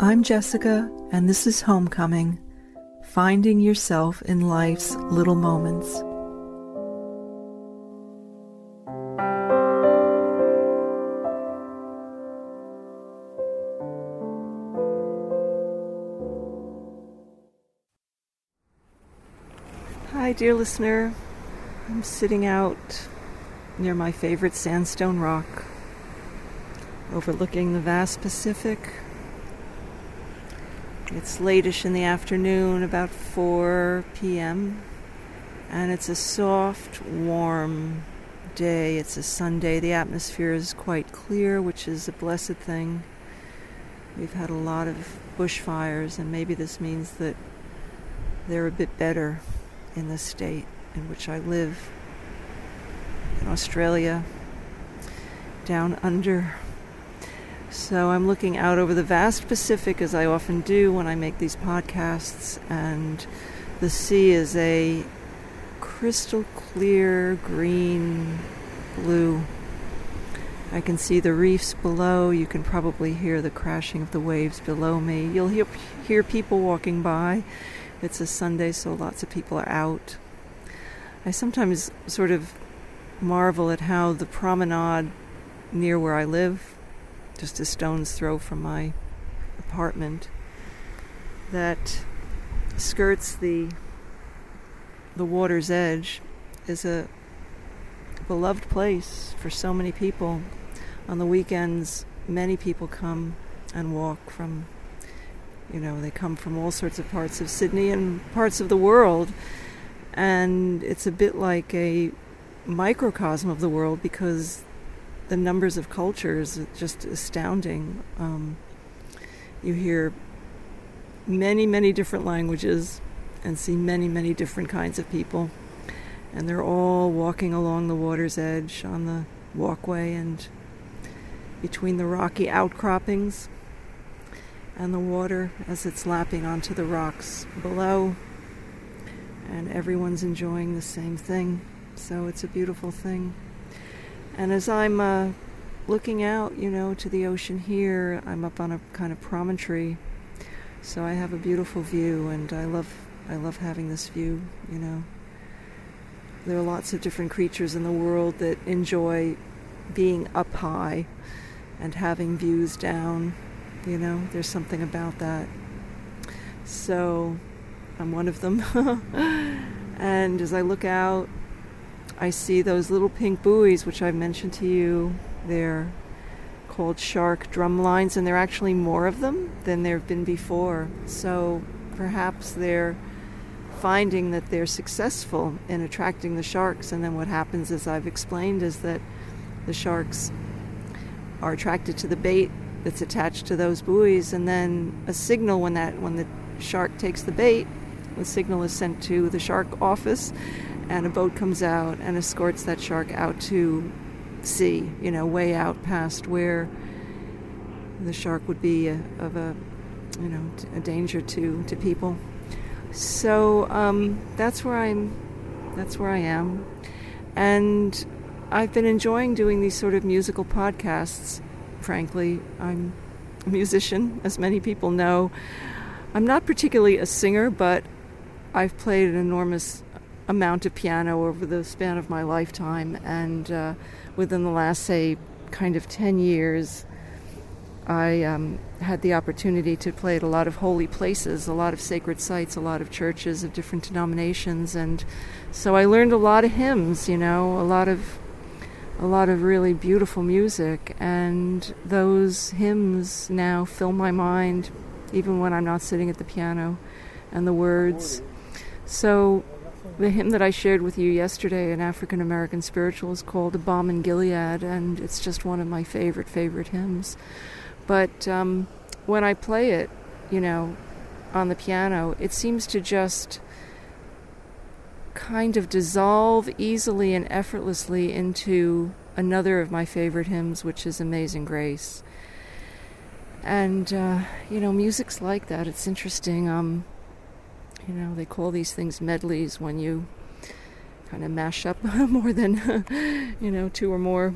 I'm Jessica, and this is Homecoming, finding yourself in life's little moments. Hi, dear listener. I'm sitting out near my favorite sandstone rock, overlooking the vast Pacific. It's late-ish in the afternoon, about 4 p.m., and it's a soft, warm day. It's a Sunday. The atmosphere is quite clear, which is a blessed thing. We've had a lot of bushfires, and maybe this means that they're a bit better in the state in which I live, in Australia, down under. So I'm looking out over the vast Pacific, as I often do when I make these podcasts, and the sea is a crystal clear green blue. I can see the reefs below. You can probably hear the crashing of the waves below me. You'll hear people walking by. It's a Sunday, so lots of people are out. I sometimes sort of marvel at how the promenade near where I live, just a stone's throw from my apartment, that skirts the water's edge, is a beloved place for so many people. On the weekends, many people come and walk from, they come from all sorts of parts of Sydney and parts of the world. And it's a bit like a microcosm of the world, because the numbers of cultures are just astounding. You hear many, many different languages and see many, many different kinds of people. And they're all walking along the water's edge on the walkway and between the rocky outcroppings and the water as it's lapping onto the rocks below. And everyone's enjoying the same thing. So it's a beautiful thing. And as I'm looking out, to the ocean here, I'm up on a kind of promontory. So I have a beautiful view, and I love having this view, There are lots of different creatures in the world that enjoy being up high and having views down. There's something about that. So I'm one of them. And as I look out, I see those little pink buoys, which I've mentioned to you. They're called shark drum lines, and there are actually more of them than there have been before. So perhaps they're finding that they're successful in attracting the sharks. And then what happens, as I've explained, is that the sharks are attracted to the bait that's attached to those buoys, and then a signal when the shark takes the bait, the signal is sent to the shark office, and a boat comes out and escorts that shark out to sea, way out past where the shark would be a danger to people. So that's where I am, and I've been enjoying doing these sort of musical podcasts. Frankly, I'm a musician, as many people know. I'm not particularly a singer, but I've played an enormous amount of piano over the span of my lifetime, and within the last, 10 years, I had the opportunity to play at a lot of holy places, a lot of sacred sites, a lot of churches of different denominations, and so I learned a lot of hymns, a lot of really beautiful music, and those hymns now fill my mind even when I'm not sitting at the piano, and the words. So the hymn that I shared with you yesterday, an African American spiritual, is called A Bomb and Gilead, and it's just one of my favorite hymns. But when I play it, on the piano, it seems to just kind of dissolve easily and effortlessly into another of my favorite hymns, which is Amazing Grace. And, music's like that. It's interesting. They call these things medleys when you kind of mash up more than, two or more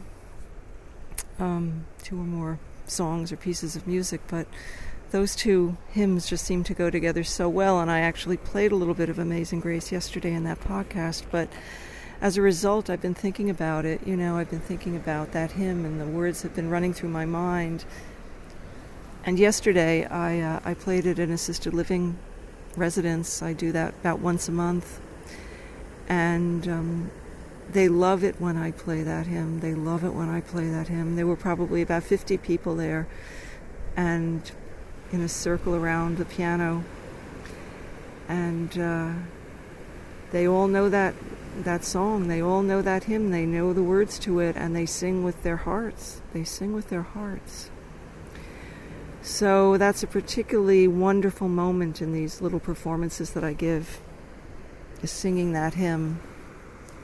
songs or pieces of music. But those two hymns just seem to go together so well, and I actually played a little bit of Amazing Grace yesterday in that podcast, but as a result, I've been thinking about it, you know, I've been thinking about that hymn, and the words have been running through my mind. And yesterday, I played it in assisted living residence. I do that about once a month, and they love it when I play that hymn. They love it when I play that hymn. There were probably about 50 people there, and in a circle around the piano, and they all know that song, they all know that hymn, they know the words to it, and they sing with their hearts. They sing with their hearts. So that's a particularly wonderful moment in these little performances that I give, is singing that hymn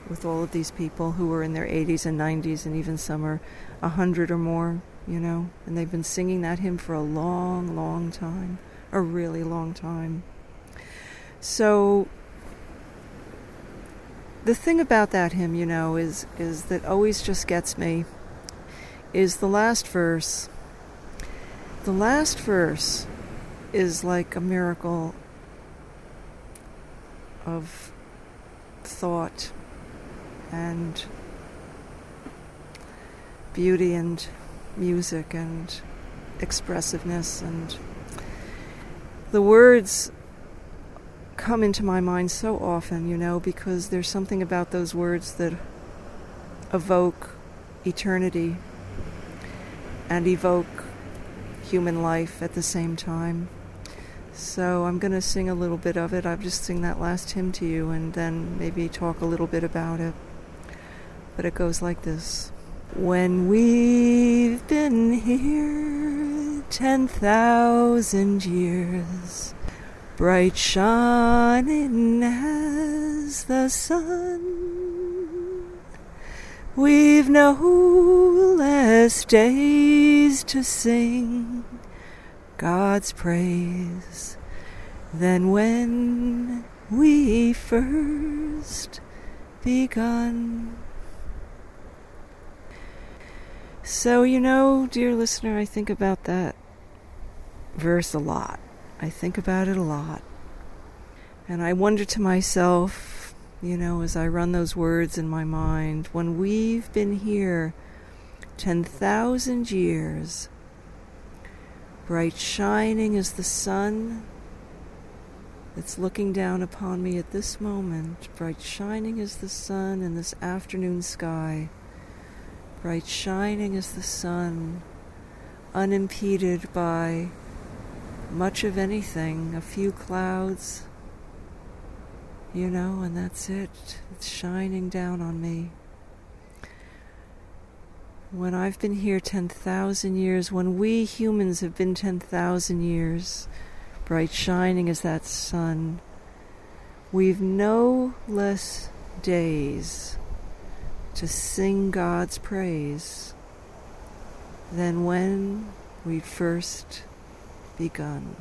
with all of these people who are in their 80s and 90s, and even some are 100 or more, you know, and they've been singing that hymn for a long, long time, a really long time. So the thing about that hymn, you know, is that always just gets me is the last verse. The last verse is like a miracle of thought and beauty and music and expressiveness, and the words come into my mind so often, you know, because there's something about those words that evoke eternity and evoke human life at the same time. So I'm going to sing a little bit of it. I'll just sing that last hymn to you and then maybe talk a little bit about it. But it goes like this. When we've been here 10,000 years, bright shining as the sun, we've no less days to sing God's praise than when we first begun. So, you know, dear listener, I think about that verse a lot. I think about it a lot. And I wonder to myself, you know, as I run those words in my mind, when we've been here 10,000 years, bright shining as the sun that's looking down upon me at this moment, bright shining as the sun in this afternoon sky, bright shining as the sun, unimpeded by much of anything, a few clouds, you know, and that's it. It's shining down on me. When I've been here 10,000 years, when we humans have been 10,000 years, bright shining as that sun, we've no less days to sing God's praise than when we first begun.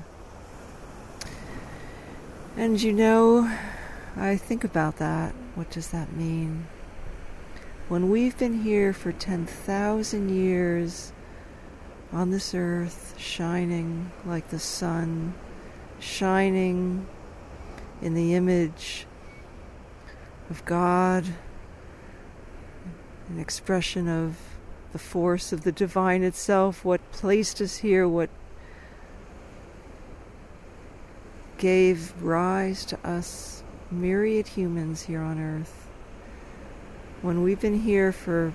And you know, I think about that. What does that mean? When we've been here for 10,000 years on this earth, shining like the sun, shining in the image of God, an expression of the force of the divine itself, what placed us here, what gave rise to us myriad humans here on earth. When we've been here for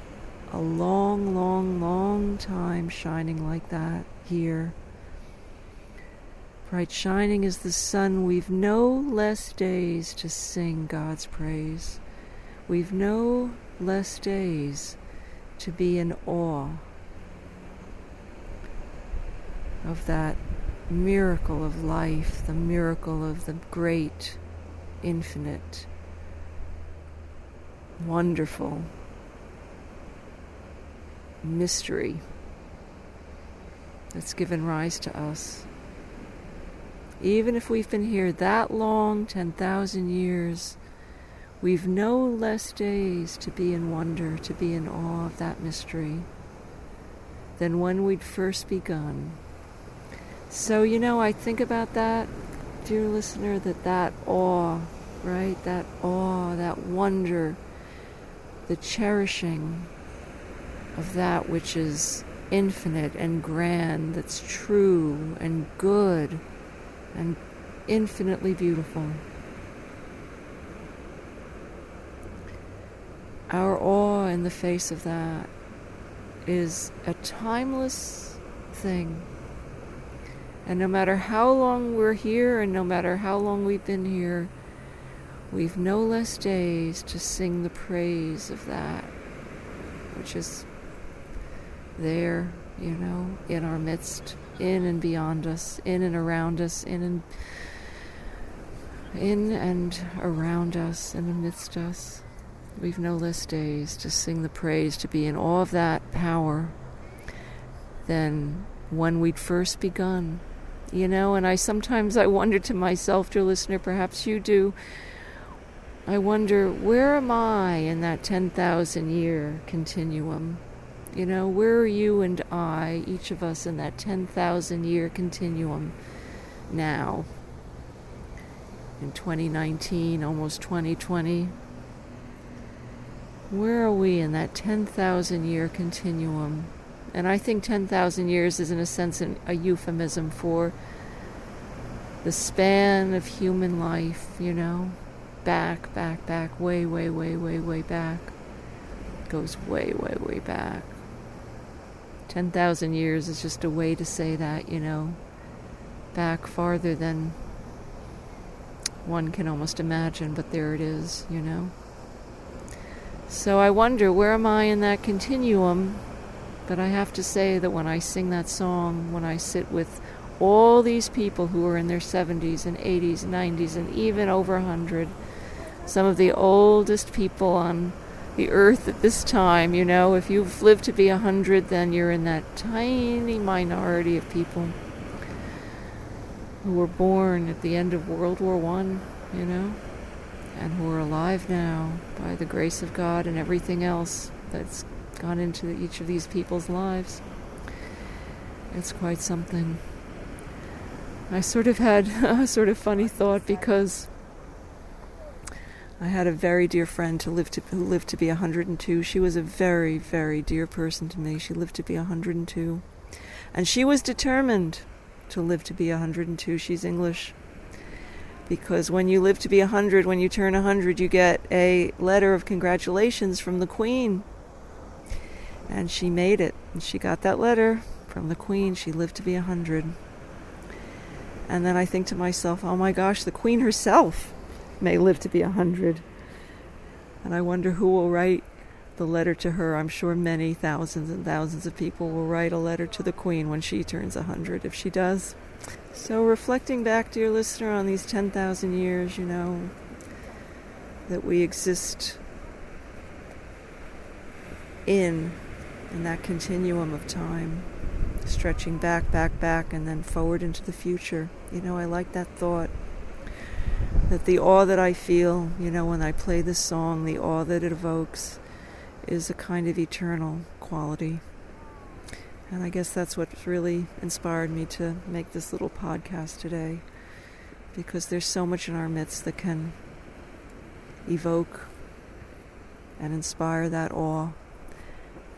a long, long, long time shining like that here, bright shining as the sun, we've no less days to sing God's praise. We've no less days to be in awe of that miracle of life, the miracle of the great, infinite, wonderful mystery that's given rise to us. Even if we've been here that long, 10,000 years, we've no less days to be in wonder, to be in awe of that mystery than when we'd first begun. So, you know, I think about that, dear listener, that awe, right? That awe, that wonder, the cherishing of that which is infinite and grand, that's true and good and infinitely beautiful. Our awe in the face of that is a timeless thing. And no matter how long we're here and no matter how long we've been here, we've no less days to sing the praise of that, which is there, you know, in our midst, in and beyond us, in and around us, in and around us, and amidst us. We've no less days to sing the praise, to be in awe of that power than when we'd first begun. You know, and I sometimes wonder to myself, dear listener, perhaps you do, I wonder, where am I in that 10,000 year continuum? You know, where are you and I, each of us, in that 10,000 year continuum now? In 2019, almost 2020. Where are we in that 10,000 year continuum? And I think 10,000 years is, in a sense, a euphemism for the span of human life, you know? Back, way back. It goes way back. 10,000 years is just a way to say that, you know? Back farther than one can almost imagine, but there it is, you know? So I wonder, where am I in that continuum? But I have to say that when I sing that song, when I sit with all these people who are in their 70s and 80s, 90s, and even over 100, some of the oldest people on the earth at this time, you know, if you've lived to be 100, then you're in that tiny minority of people who were born at the end of World War I, you know, and who are alive now by the grace of God and everything else that's gone into each of these people's lives. It's quite something. I sort of had a sort of funny thought, because I had a very dear friend who lived to be 102. She was a very, very dear person to me. She lived to be 102. And she was determined to live to be 102. She's English. Because when you live to be 100, when you turn 100, you get a letter of congratulations from the Queen. And she made it. And she got that letter from the Queen. She lived to be 100. And then I think to myself, oh my gosh, the Queen herself may live to be 100. And I wonder who will write the letter to her. I'm sure many thousands and thousands of people will write a letter to the Queen when she turns 100, if she does. So reflecting back, dear listener, on these 10,000 years, you know, that we exist in that continuum of time, stretching back, and then forward into the future. You know, I like that thought, that the awe that I feel, you know, when I play this song, the awe that it evokes is a kind of eternal quality. And I guess that's what's really inspired me to make this little podcast today, because there's so much in our midst that can evoke and inspire that awe.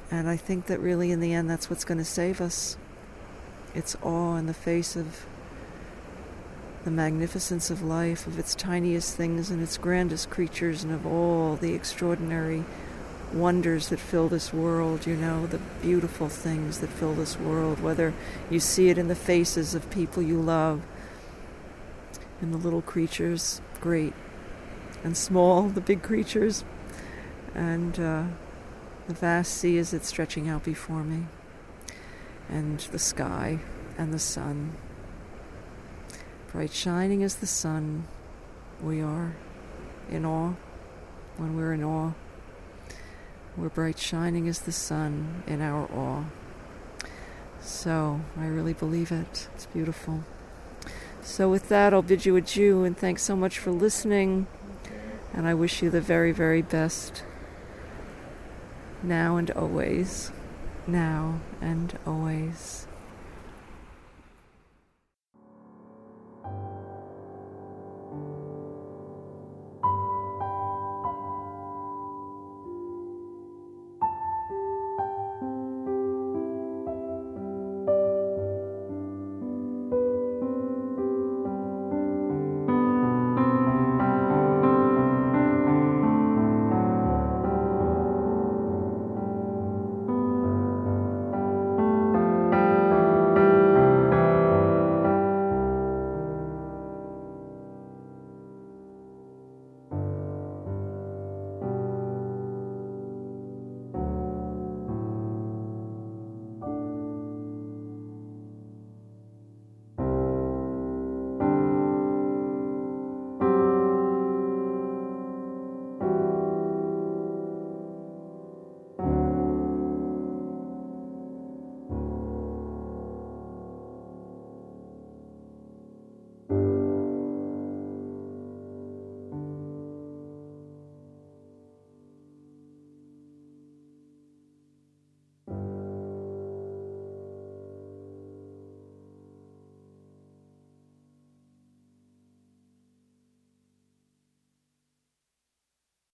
And I think that really, in the end, that's what's going to save us. It's awe in the face of the magnificence of life, of its tiniest things and its grandest creatures, and of all the extraordinary wonders that fill this world, you know, the beautiful things that fill this world, whether you see it in the faces of people you love, in the little creatures, great and small, the big creatures, and the vast sea is it stretching out before me, and the sky and the sun. Bright shining as the sun, we are in awe. When we're in awe, we're bright shining as the sun in our awe. So I really believe it. It's beautiful. So with that, I'll bid you adieu, and thanks so much for listening. And I wish you the very, very best. Now and always.